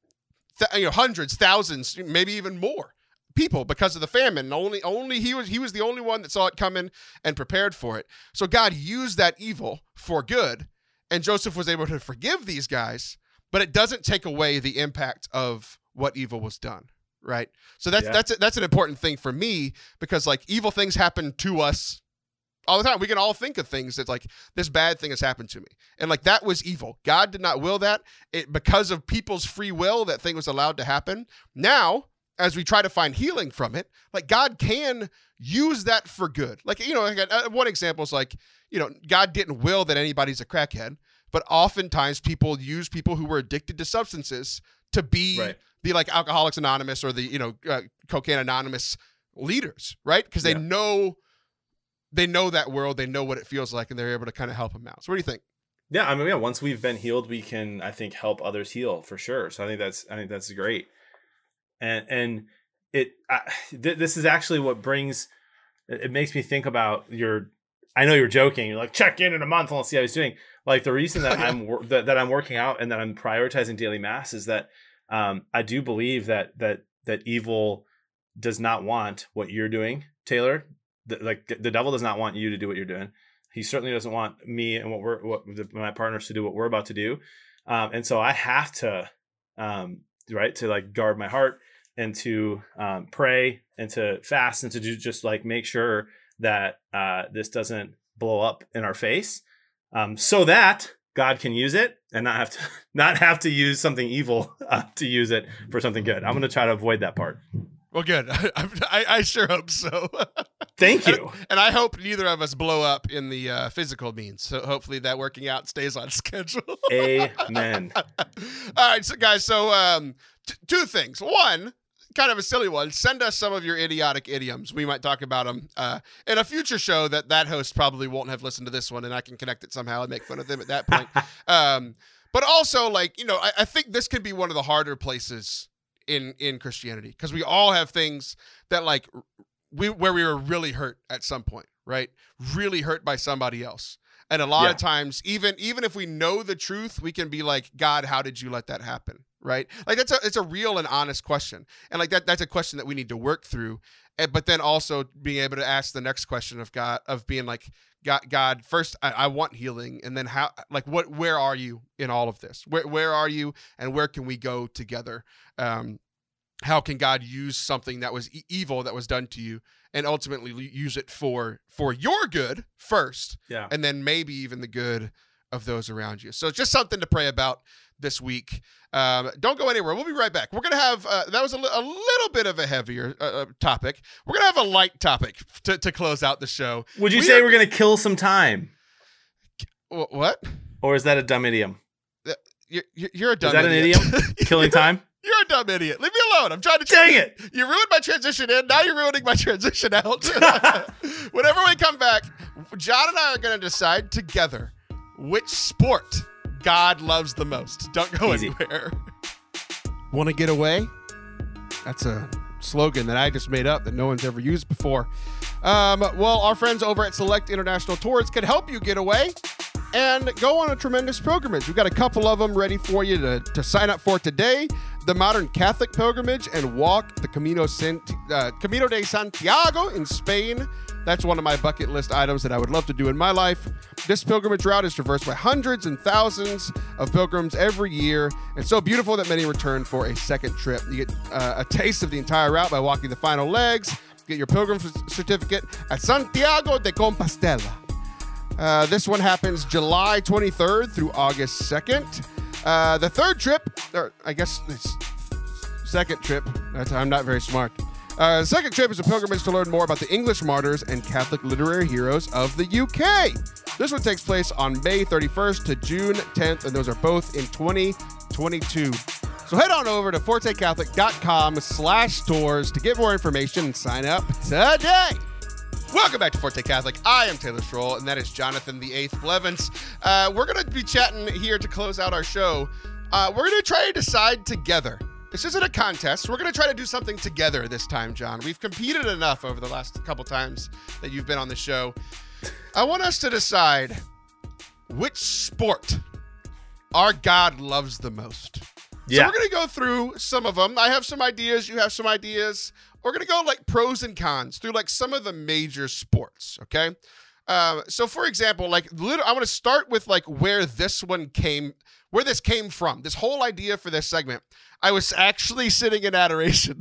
th- you know, hundreds, thousands, maybe even more people because of the famine. Only, only he was he was the only one that saw it coming and prepared for it. So God used that evil for good, and Joseph was able to forgive these guys, but it doesn't take away the impact of what evil was done, right? So that's yeah. that's that's an important thing for me, because like, evil things happen to us all the time. We can all think of things that's like, this bad thing has happened to me, and like, that was evil. God did not will that. It, because of people's free will, that thing was allowed to happen. Now, as we try to find healing from it, like, God can use that for good. Like, you know, one example is like, you know, God didn't will that anybody's a crackhead, but oftentimes people use people who were addicted to substances to be right. the like Alcoholics Anonymous or the, you know, uh, Cocaine Anonymous leaders, right? Because they yeah. know They know that world, they know what it feels like, and they're able to kind of help them out. So what do you think? Yeah, I mean, yeah, once we've been healed, we can, I think, help others heal for sure. So I think that's, I think that's great. And, and it, I, th- this is actually what brings, it, it makes me think about your, I know you're joking. You're like, check in in a month and I'll see how he's doing. Like, the reason that I'm, wor- that, that I'm working out and that I'm prioritizing daily mass is that um, I do believe that, that, that evil does not want what you're doing, Taylor. The, like the devil does not want you to do what you're doing. He certainly doesn't want me and what we're, what the, my partners to do what we're about to do. Um, and so I have to, um, right. To like guard my heart and to um, pray and to fast and to do, just like make sure that uh, this doesn't blow up in our face, um, so that God can use it and not have to, not have to use something evil uh, to use it for something good. I'm going to try to avoid that part. Well, good. I, I, I sure hope so. Thank you. And, and I hope neither of us blow up in the uh, physical means. So hopefully that working out stays on schedule. Amen. All right, so guys, so um, t- two things. One, kind of a silly one. Send us some of your idiotic idioms. We might talk about them uh, in a future show that that host probably won't have listened to this one, and I can connect it somehow and make fun of them at that point. um, but also, like, you know, I, I think this could be one of the harder places in in Christianity, because we all have things that like we where we were really hurt at some point, right? Really hurt by somebody else. And a lot yeah. of times, even even if we know the truth, we can be like, God, how did you let that happen? Right? Like, that's a it's a real and honest question. And like that that's a question that we need to work through. And, but then also being able to ask the next question of God, of being like, God, God first, I, I want healing. And then how, like, what, where are you in all of this? Where, where are you and where can we go together? Um, how can God use something that was e- evil that was done to you and ultimately use it for, for your good first? Yeah. And then maybe even the good of those around you. So it's just something to pray about this week. Um, don't go anywhere. We'll be right back. We're going to have, uh, that was a, li- a little bit of a heavier uh, topic. We're going to have a light topic to, to close out the show. Would you we say are... we're going to kill some time? What? Or is that a dumb idiom? Uh, you're, you're a dumb idiot. Is that idiot. an idiom? Killing time? You're a dumb idiot. Leave me alone. I'm trying to... Tra- Dang it! You ruined my transition in. Now you're ruining my transition out. Whenever we come back, John and I are going to decide together which sport God loves the most. Don't go Easy. anywhere. Want to get away? That's a slogan that I just made up that no one's ever used before. Um, well, our friends over at Select International Tours can help you get away. and go on a tremendous pilgrimage. We've got a couple of them ready for you to, to sign up for today. The Modern Catholic Pilgrimage and walk the Camino, Santi- uh, Camino de Santiago in Spain. That's one of my bucket list items that I would love to do in my life. This pilgrimage route is traversed by hundreds and thousands of pilgrims every year, and so beautiful that many return for a second trip. You get uh, a taste of the entire route by walking the final legs. Get your pilgrim certificate at Santiago de Compostela. Uh, this one happens July twenty-third through August second. Uh, the third trip, or I guess this second trip, that's, I'm not very smart. Uh, the second trip is a pilgrimage to learn more about the English martyrs and Catholic literary heroes of the U K. This one takes place on May thirty-first to June tenth, and those are both in twenty twenty-two. So head on over to fortecatholic.com slash tours to get more information and sign up today. Welcome back to Forte Catholic. I am Taylor Schroll, and that is Jonathan the Eighth Blevins. Uh, we're going to be chatting here to close out our show. Uh, we're going to try to decide together. This isn't a contest. We're going to try to do something together this time, John. We've competed enough over the last couple times that you've been on the show. I want us to decide which sport our God loves the most. Yeah. So we're going to go through some of them. I have some ideas. You have some ideas. We're going to go like pros and cons through like some of the major sports, okay? Uh, so, for example, like literally, I want to start with like where this one came, where this came from. This whole idea for this segment, I was actually sitting in adoration,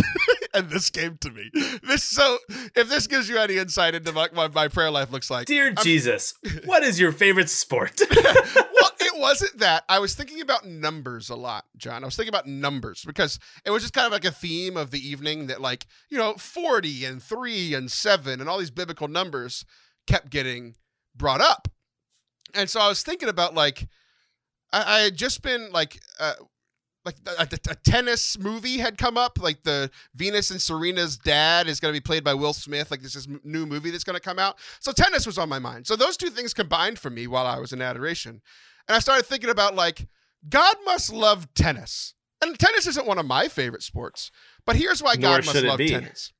and this came to me. This so if this gives you any insight into what my, my prayer life looks like, dear I'm, Jesus, what is your favorite sport? Well, it wasn't that. I was thinking about numbers a lot, John. I was thinking about numbers because it was just kind of like a theme of the evening that, like, you know, forty and three and seven and all these biblical numbers kept getting brought up. And so I was thinking about, like, I, I had just been like, uh, like a, a, a tennis movie had come up, like the Venus and Serena's dad is going to be played by Will Smith. Like, this is new movie that's going to come out. So tennis was on my mind. So those two things combined for me while I was in adoration. And I started thinking about, like, God must love tennis. And tennis isn't one of my favorite sports, but here's why God must love tennis.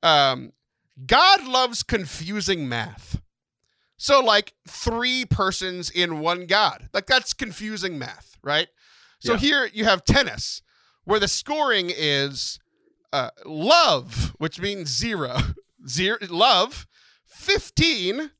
Um, God loves confusing math. So, like, three persons in one God. Like, that's confusing math, right? So yeah. Here you have tennis, where the scoring is uh, love, which means zero. Zero, love, fifteen,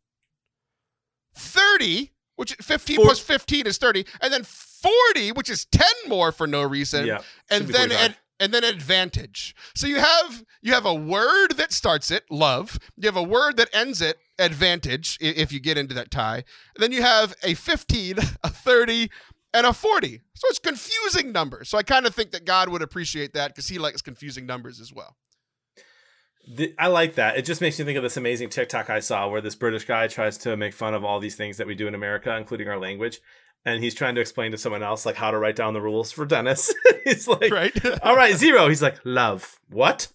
thirty, which fifteen Four. plus fifteen is thirty, and then forty, which is ten more for no reason, yeah. and then at And then advantage. So you have you have a word that starts it, love. You have a word that ends it, advantage, if you get into that tie. And then you have a fifteen, a thirty, and a forty. So it's confusing numbers. So I kind of think that God would appreciate that because he likes confusing numbers as well. The, I like that. It just makes me think of this amazing TikTok I saw where this British guy tries to make fun of all these things that we do in America, including our language. And he's trying to explain to someone else, like, how to write down the rules for Dennis. He's like, right. All right, zero. He's like, love. What?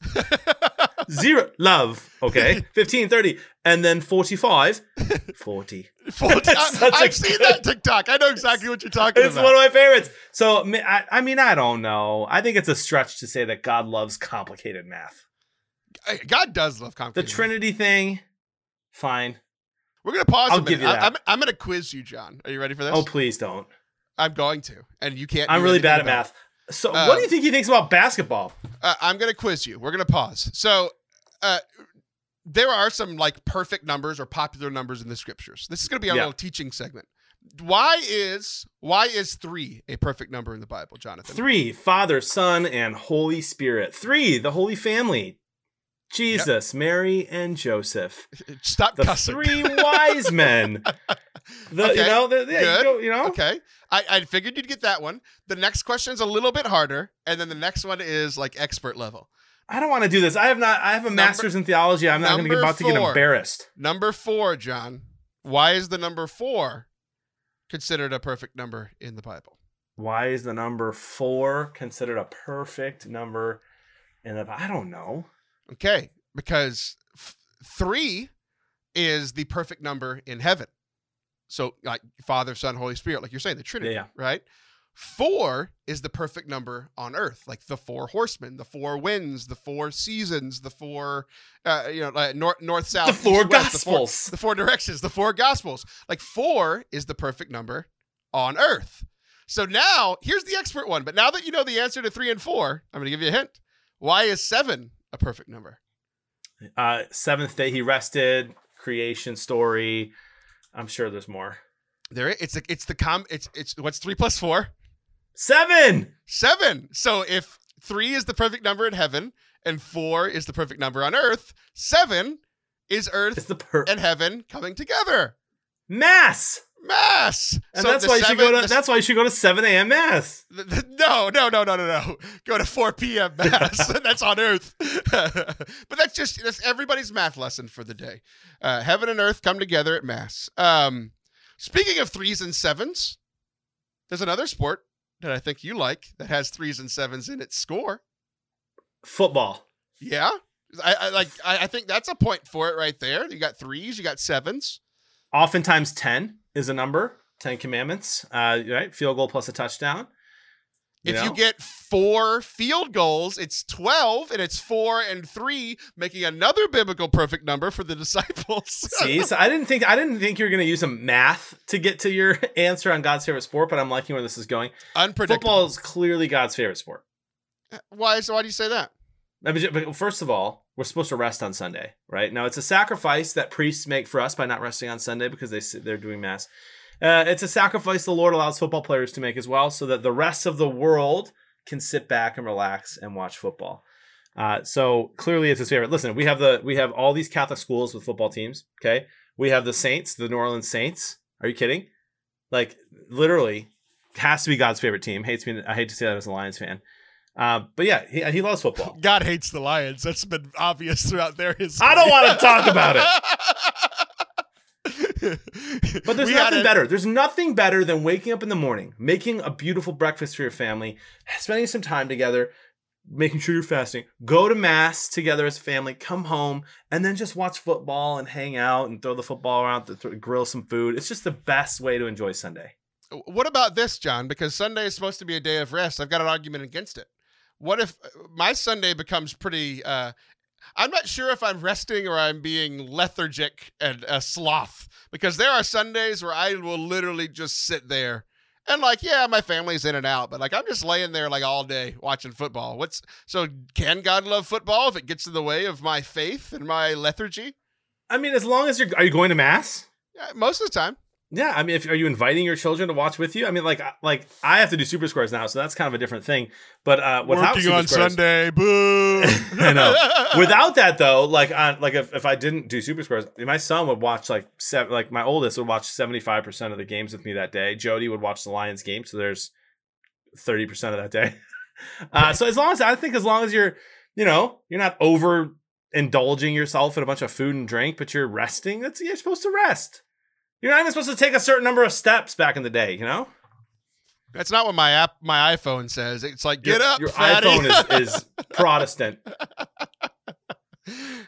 Zero. Love. Okay. fifteen, thirty. And then forty-five. forty. forty. I, I've seen good... that TikTok. I know exactly what you're talking it's about. It's one of my favorites. So, I, I mean, I don't know. I think it's a stretch to say that God loves complicated math. God does love complicated math. The Trinity thing, fine. We're going to pause I'll a minute. I, I'm, I'm going to quiz you, John. Are you ready for this? Oh, please don't. I'm going to. And you can't. I'm really bad at math. It. So um, what do you think he thinks about basketball? Uh, I'm going to quiz you. We're going to pause. So uh, there are some like perfect numbers or popular numbers in the scriptures. This is going to be our yeah. little teaching segment. Why is why is three a perfect number in the Bible, Jonathan? Three, Father, Son, and Holy Spirit. Three, the Holy Family. Jesus, yep. Mary, and Joseph. Stop the cussing. Three wise men. The, okay. You know, the, yeah, Good. You, go, you know. Okay, I, I figured you'd get that one. The next question is a little bit harder, and then the next one is like expert level. I don't want to do this. I have not. I have a number, master's in theology. I'm not going to about four. to get embarrassed. Number four, John. Why is the number four considered a perfect number in the Bible? Why is the number four considered a perfect number in the Bible? I don't know. Okay, because f- three is the perfect number in heaven. So, like Father, Son, Holy Spirit, like you're saying, the Trinity, yeah, yeah. right? Four is the perfect number on earth, like the four horsemen, the four winds, the four seasons, the four, uh, you know, uh, north, north, south, the four east, gospels, west, the, four, the four directions, the four gospels. Like four is the perfect number on earth. So now here's the expert one. But now that you know the answer to three and four, I'm going to give you a hint. Why is seven a perfect number? Uh, seventh day he rested, creation story. I'm sure there's more. There, it's like it's the com. It's it's what's three plus four. Seven. Seven. So if three is the perfect number in heaven and four is the perfect number on earth, seven is earth it's the per- and heaven coming together. Mass. Mass. And so that's why seven, you should go to. The, that's why you should go to seven a.m. mass. The, the, no, no, no, no, no, no. Go to four p.m. mass. That's on earth. But that's just that's everybody's math lesson for the day. Uh, heaven and earth come together at mass. Um, speaking of threes and sevens, there's another sport that I think you like that has threes and sevens in its score. Football. Yeah. I, I like, I, I think that's a point for it right there. You got threes, you got sevens. Oftentimes ten is a number, ten commandments, uh, right? Field goal plus a touchdown. You if know? you get four field goals, it's twelve, and it's four and three, making another biblical perfect number for the disciples. See, so I didn't think I didn't think you were going to use some math to get to your answer on God's favorite sport, but I'm liking where this is going. Unpredictable. Football is clearly God's favorite sport. Why? So why do you say that? I mean, first of all, we're supposed to rest on Sunday, right? Now it's a sacrifice that priests make for us by not resting on Sunday because they they're doing mass. Uh, it's a sacrifice the Lord allows football players to make as well so that the rest of the world can sit back and relax and watch football. Uh, so clearly it's his favorite. Listen, we have the we have all these Catholic schools with football teams. Okay. We have the Saints, the New Orleans Saints. Are you kidding? Like literally has to be God's favorite team. Hates me. I hate to say that as a Lions fan. Uh, but yeah, he, he loves football. God hates the Lions. That's been obvious throughout their history. I don't want to talk about it. But there's we nothing better. There's nothing better than waking up in the morning, making a beautiful breakfast for your family, spending some time together, making sure you're fasting, go to mass together as a family, come home, and then just watch football and hang out and throw the football around, th- grill some food. It's just the best way to enjoy Sunday. What about this, John? Because Sunday is supposed to be a day of rest. I've got an argument against it. What if my Sunday becomes pretty... Uh, I'm not sure if I'm resting or I'm being lethargic and a sloth, because there are Sundays where I will literally just sit there and like, yeah, my family's in and out, but like, I'm just laying there like all day watching football. What's so can God love football if it gets in the way of my faith and my lethargy? I mean, as long as you're, are you going to mass? Yeah, most of the time. Yeah. I mean, if are you inviting your children to watch with you? I mean, like, like I have to do Super Squares now, so that's kind of a different thing. But uh, without Working Super on Squares, Sunday, boo. I know. Without that though, like, on, like if, if I didn't do Super Squares, my son would watch like seven, like my oldest would watch seventy-five percent of the games with me that day. Jody would watch the Lions game, so there's thirty percent of that day. Uh, so as long as I think, as long as you're, you know, you're not over indulging yourself in a bunch of food and drink, but you're resting. That's you're supposed to rest. You're not even supposed to take a certain number of steps back in the day, you know? That's not what my app, my iPhone says. It's like, get your, up, Your fatty. iPhone is, is Protestant.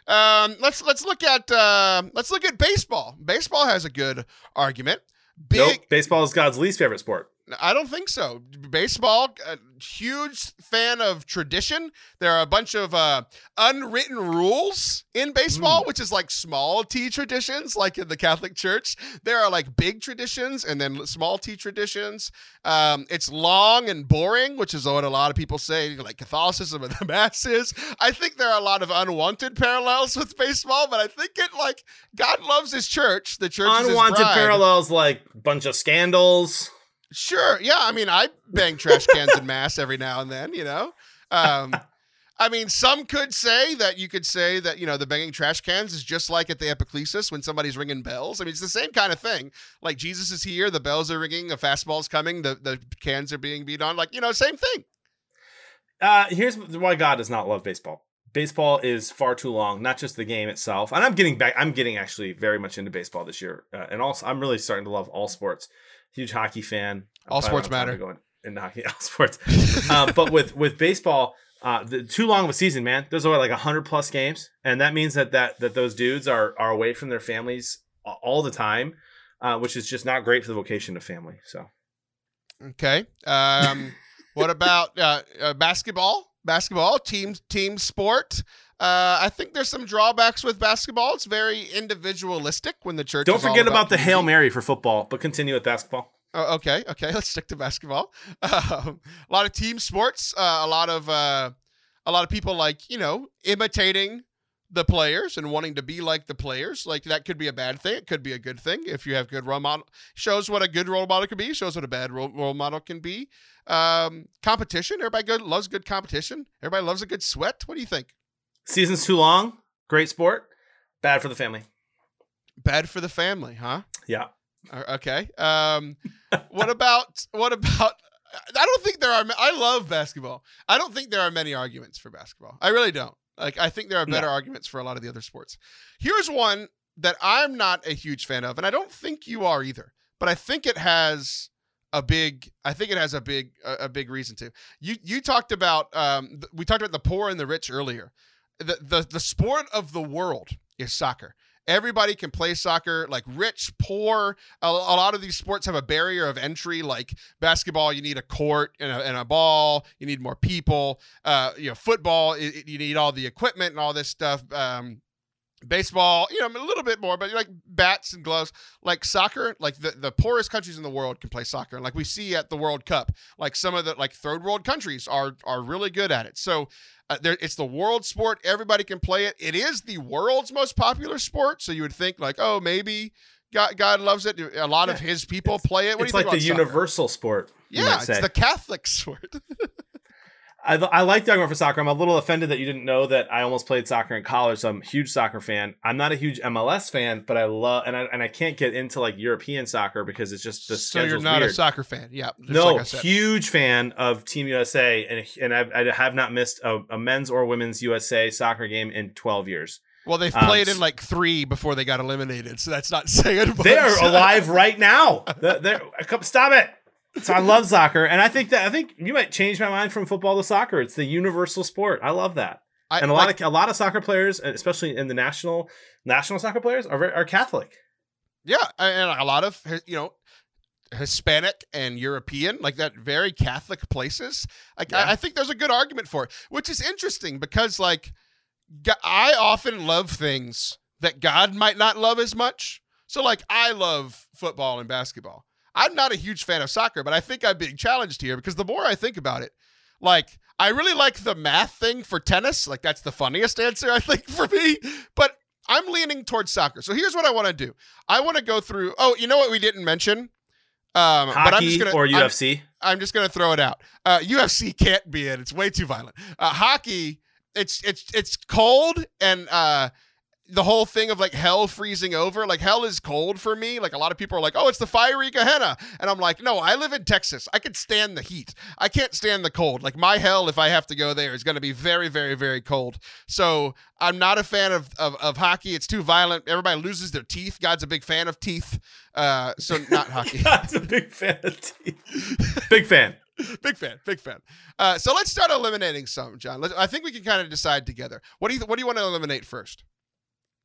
Um, let's let's look at uh, let's look at baseball. Baseball has a good argument. Big, nope, baseball is God's least favorite sport. I don't think so. Baseball, a huge fan of tradition. There are a bunch of uh, unwritten rules in baseball, mm. which is like small T traditions, like in the Catholic Church. There are like big traditions and then small T traditions. Um, it's long and boring, which is what a lot of people say, like Catholicism and the Mass is. I think there are a lot of unwanted parallels with baseball, but I think it like God loves his church. The church is his bride. Unwanted parallels, like bunch of scandals. Sure. Yeah. I mean, I bang trash cans in mass every now and then, you know? Um, I mean, some could say that you could say that, you know, the banging trash cans is just like at the epiclesis when somebody's ringing bells. I mean, it's the same kind of thing. Like Jesus is here. The bells are ringing. A fastball's coming. The, the cans are being beat on. Like, you know, same thing. Uh, here's why God does not love baseball. Baseball is far too long, not just the game itself. And I'm getting back. I'm getting actually very much into baseball this year. Uh, and also I'm really starting to love all sports. Huge hockey fan. All sports matter. Going in hockey, all sports. uh, but with with baseball, uh, the, too long of a season, man. There's only like a hundred plus games, and that means that that that those dudes are are away from their families all the time, uh, which is just not great for the vocation of family. So, Okay. Um, what about uh, uh, basketball? Basketball, team, team sport. Uh, I think there's some drawbacks with basketball. It's very individualistic when the church. Don't forget about, about the Hail Mary for football, but continue with basketball. Oh, okay, okay. Let's stick to basketball. Um, a lot of team sports. Uh, a lot of uh, a lot of people like you know imitating the players and wanting to be like the players. Like that could be a bad thing. It could be a good thing if you have good role model. Shows what a good role model can be. Shows what a bad role, role model can be. Um, competition. Everybody good loves good competition. Everybody loves a good sweat. What do you think? Season's too long. Great sport. Bad for the family. Bad for the family, huh? Yeah. Okay. Um, what about, what about, I don't think there are, I love basketball. I don't think there are many arguments for basketball. I really don't. Like, I think there are better no. arguments for a lot of the other sports. Here's one that I'm not a huge fan of, and I don't think you are either, but I think it has a big, I think it has a big, a, a big reason to. You, you talked about, um, th- we talked about the poor and the rich earlier. The, the the sport of the world is soccer. Everybody can play soccer, like rich, poor. A, a lot of these sports have a barrier of entry, like basketball, you need a court and a, and a ball. You need more people. Uh, you know, football, it, it, you need all the equipment and all this stuff. Um, baseball, you know, a little bit more, but like bats and gloves. Like soccer, like the, the poorest countries in the world can play soccer. And like we see at the World Cup, like some of the like third world countries are are really good at it. So Uh, there, it's the world sport. Everybody can play it. It is the world's most popular sport. So you would think like, oh, maybe God, God loves it. A lot yeah. of his people it's, play it. What it's do you like think the universal sport. Yeah, it's the Catholic sport. I, I like the argument for soccer. I'm a little offended that you didn't know that I almost played soccer in college. So I'm a huge soccer fan. I'm not a huge M L S fan, but I love and I and I can't get into like European soccer because it's just the so schedule's you're not weird. A soccer fan, yeah? No, like I said. Huge fan of Team U S A, and and I've, I have not missed a, a men's or women's U S A soccer game in twelve years. Well, they've played um, in like three before they got eliminated, so that's not saying much. They're alive right now. they're, they're, come, stop it. So I love soccer, and I think that I think you might change my mind from football to soccer. It's the universal sport. I love that, I, and a lot like, of a lot of soccer players, especially in the national national soccer players, are very, are Catholic. Yeah, and a lot of you know Hispanic and European, like that, very Catholic places. Like yeah. I, I think there's a good argument for it, which is interesting because like I often love things that God might not love as much. So like I love football and basketball. I'm not a huge fan of soccer, but I think I'm being challenged here because the more I think about it, like I really like the math thing for tennis. Like that's the funniest answer I think for me, but I'm leaning towards soccer. So here's what I want to do. I want to go through. Oh, you know what we didn't mention? Um, Hockey but I'm just gonna, or U F C? I'm, I'm just going to throw it out. Uh, U F C can't be in. It's way too violent. Uh, hockey. It's, it's, it's cold. And, uh, the whole thing of like hell freezing over, like hell is cold for me. Like a lot of people are like, oh, it's the fiery Gehenna. And I'm like, no, I live in Texas. I could stand the heat. I can't stand the cold. Like my hell, if I have to go there, is going to be very, very, very cold. So I'm not a fan of, of, of hockey. It's too violent. Everybody loses their teeth. God's a big fan of teeth. Uh, so not hockey. God's a big fan of teeth. Big fan. Big fan, big fan. Uh, so let's start eliminating some, John. Let's, I think we can kind of decide together. What do you, what do you want to eliminate first?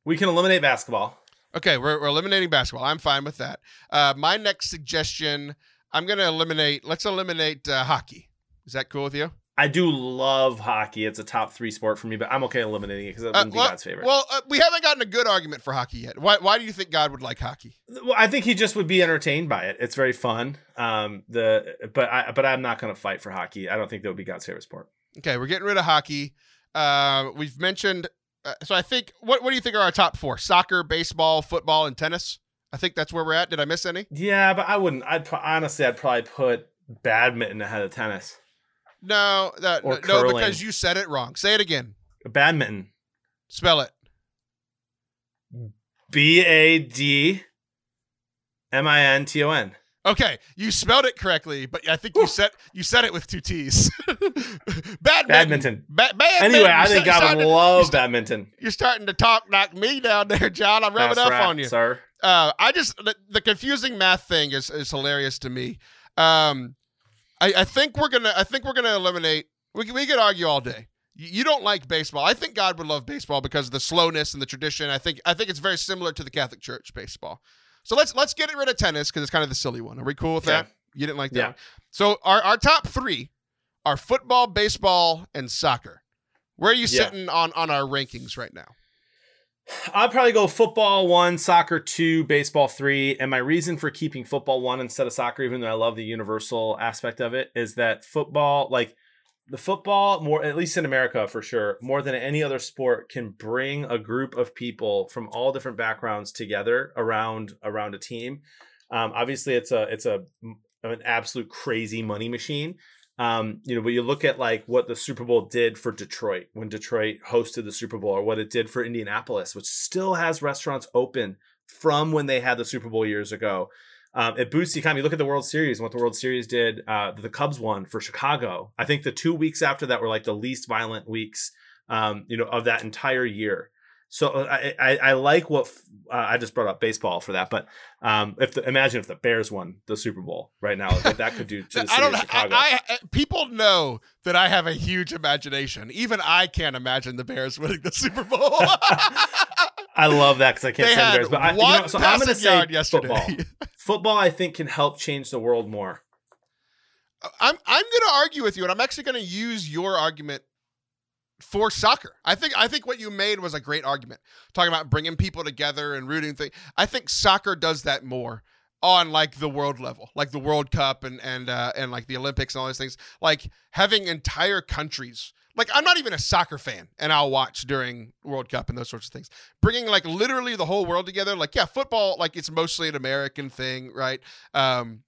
We can eliminate basketball. Okay, we're, we're eliminating basketball. I'm fine with that. Uh, my next suggestion, I'm going to eliminate, let's eliminate uh, hockey. Is that cool with you? I do love hockey. It's a top three sport for me, but I'm okay eliminating it because it wouldn't uh, well, be God's favorite. Well, uh, we haven't gotten a good argument for hockey yet. Why Why do you think God would like hockey? Well, I think he just would be entertained by it. It's very fun. Um, the But, I, but I'm not going to fight for hockey. I don't think that would be God's favorite sport. Okay, we're getting rid of hockey. Uh, we've mentioned... Uh, so I think, what what do you think are our top four? Soccer, baseball, football, and tennis? I think that's where we're at. Did I miss any? Yeah, but I wouldn't. I'd pro- Honestly, I'd probably put badminton ahead of tennis. No, that or no, curling. Because you said it wrong. Say it again. Badminton. Spell it. B A D M I N T O N. Okay, you spelled it correctly, but I think you said you said it with two T's. badminton. Badminton. Ba- badminton. Anyway, I think I would love badminton. You're starting to talk, knock me down there, John. I'm revving up right, on you, sir. Uh, I just the, the confusing math thing is, is hilarious to me. Um, I, I think we're gonna I think we're gonna eliminate. We we could argue all day. You don't like baseball. I think God would love baseball because of the slowness and the tradition. I think I think it's very similar to the Catholic Church baseball. So let's let's get rid of tennis because it's kind of the silly one. Are we cool with yeah. that? You didn't like that yeah. one. So our, our top three are football, baseball, and soccer. Where are you yeah. sitting on, on our rankings right now? I'll probably go football one, soccer two, baseball three. And my reason for keeping football one instead of soccer, even though I love the universal aspect of it, is that football, like the football, more at least in America for sure, more than any other sport, can bring a group of people from all different backgrounds together around around a team. Um, obviously, it's a it's a an absolute crazy money machine. Um, you know, but you look at like what the Super Bowl did for Detroit when Detroit hosted the Super Bowl, or what it did for Indianapolis, which still has restaurants open from when they had the Super Bowl years ago. Um, it boosts the economy. Look at the World Series and what the World Series did. Uh, the Cubs won for Chicago. I think the two weeks after that were like the least violent weeks, um, you know, of that entire year. So I, I, I like what uh, I just brought up baseball for that, but um, if the, imagine if the Bears won the Super Bowl right now, like what that could do to the city I don't, of Chicago. I, I, people know that I have a huge imagination. Even I can't imagine the Bears winning the Super Bowl. I love that because I can't they stand the Bears. But I, you know, so I'm going to say yesterday. football. Football, I think, can help change the world more. I'm I'm going to argue with you, and I'm actually going to use your argument for soccer. I think I think what you made was a great argument, talking about bringing people together and rooting things. I think soccer does that more on like the world level, like the World Cup and and uh, and like the Olympics and all those things. Like having entire countries. Like I'm not even a soccer fan, and I'll watch during World Cup and those sorts of things. Bringing like literally the whole world together. Like yeah, football. Like it's mostly an American thing, right? Um,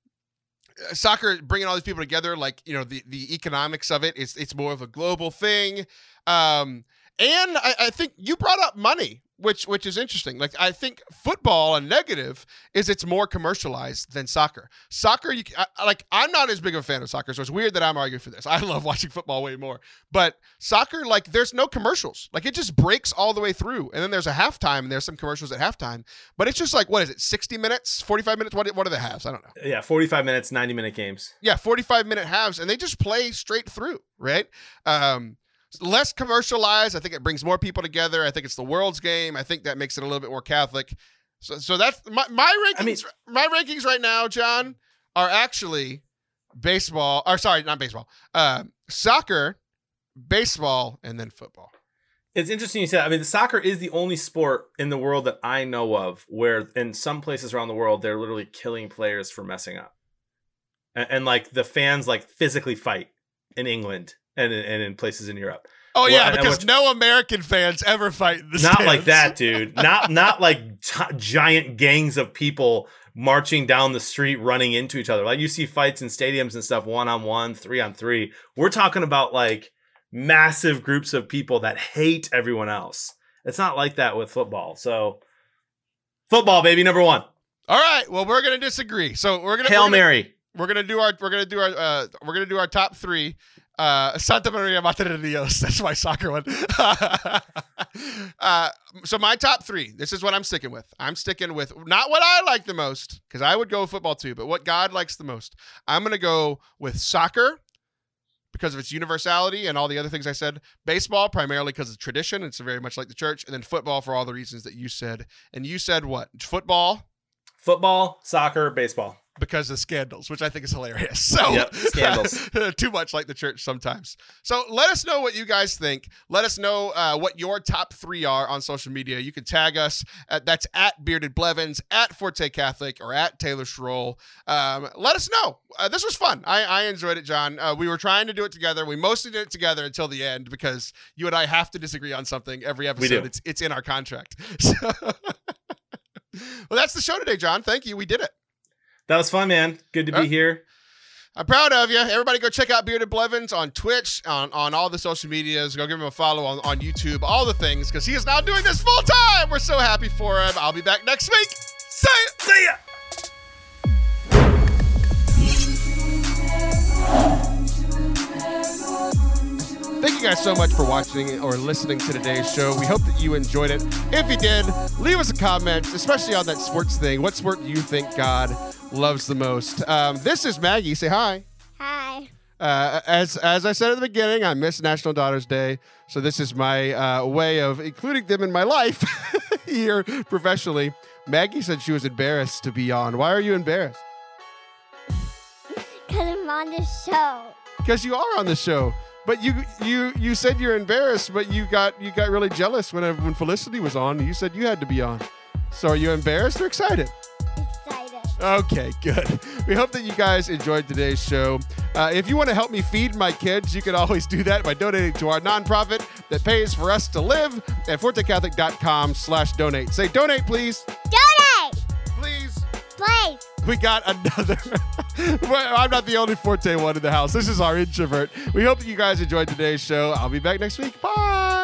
soccer bringing all these people together. Like you know the the economics of it. It's it's more of a global thing. Um, and I, I think you brought up money, which which is interesting. Like I think football, a negative is it's more commercialized than soccer. Soccer, you I, like I'm not as big of a fan of soccer, so it's weird that I'm arguing for this. I love watching football way more, but soccer, like there's no commercials. Like it just breaks all the way through, and then there's a halftime, and there's some commercials at halftime. But it's just like what is it, sixty minutes, forty-five minutes? What what are the halves? I don't know. Yeah, forty-five minutes, ninety minute games. Yeah, forty-five minute halves, and they just play straight through, right? Um. Less commercialized. I think it brings more people together. I think it's the world's game. I think that makes it a little bit more Catholic. So, so that's my, my rankings. I mean, my rankings right now, John, are actually baseball. Or sorry, not baseball. Uh, soccer, baseball, and then football. It's interesting you said that. I mean, the soccer is the only sport in the world that I know of where, in some places around the world, they're literally killing players for messing up, and, and like the fans like physically fight in England. And in, and in places in Europe. Oh yeah, well, because which, no American fans ever fight in the stands. Not like that, dude. Not not like t- giant gangs of people marching down the street running into each other. Like you see fights in stadiums and stuff, one on one, three on three. We're talking about like massive groups of people that hate everyone else. It's not like that with football. So football, baby, number one. All right. Well, we're gonna disagree. So we're gonna Hail we're gonna, Mary. We're gonna do our we're gonna do our uh, we're gonna do our top three. Uh, Santa Maria Mater de Dios. That's my soccer one. uh, so my top three, this is what I'm sticking with. I'm sticking with not what I like the most, because I would go football too, but what God likes the most. I'm going to go with soccer because of its universality and all the other things I said. Baseball, primarily because of tradition. It's very much like the church. And then football for all the reasons that you said. And you said what? Football? Football, soccer, baseball. Because of scandals, which I think is hilarious. So yep, scandals. Too much like the church sometimes. So let us know what you guys think. Let us know uh, what your top three are on social media. You can tag us. At, that's at Bearded Blevins, at Forte Catholic, or at Taylor Schroll. Um, let us know. Uh, this was fun. I, I enjoyed it, John. Uh, we were trying to do it together. We mostly did it together until the end because you and I have to disagree on something every episode. We do. It's, it's in our contract. So well, that's the show today, John. Thank you. We did it. That was fun, man. Good to be here. I'm proud of you. Everybody go check out Bearded Blevins on Twitch, on, on all the social medias. Go give him a follow on, on YouTube, all the things, because he is now doing this full time. We're so happy for him. I'll be back next week. See ya. See ya. Thank you guys so much for watching or listening to today's show. We hope that you enjoyed it. If you did, leave us a comment, especially on that sports thing. What sport do you think God loves the most? Um, this is Maggie. Say hi. Hi. Uh, as as I said at the beginning, I miss National Daughters Day, so this is my uh, way of including them in my life here professionally. Maggie said she was embarrassed to be on. Why are you embarrassed? on this show. Because you are on the show. But you you you said you're embarrassed, but you got you got really jealous when when Felicity was on. You said you had to be on. So are you embarrassed or excited? Excited. Okay, good. We hope that you guys enjoyed today's show. Uh, if you want to help me feed my kids, you can always do that by donating to our nonprofit that pays for us to live at forte catholic dot com slash donate. Say donate, please. Donate. Please. Please. We got another. I'm not the only Forte one in the house. This is our introvert. We hope that you guys enjoyed today's show. I'll be back next week. Bye.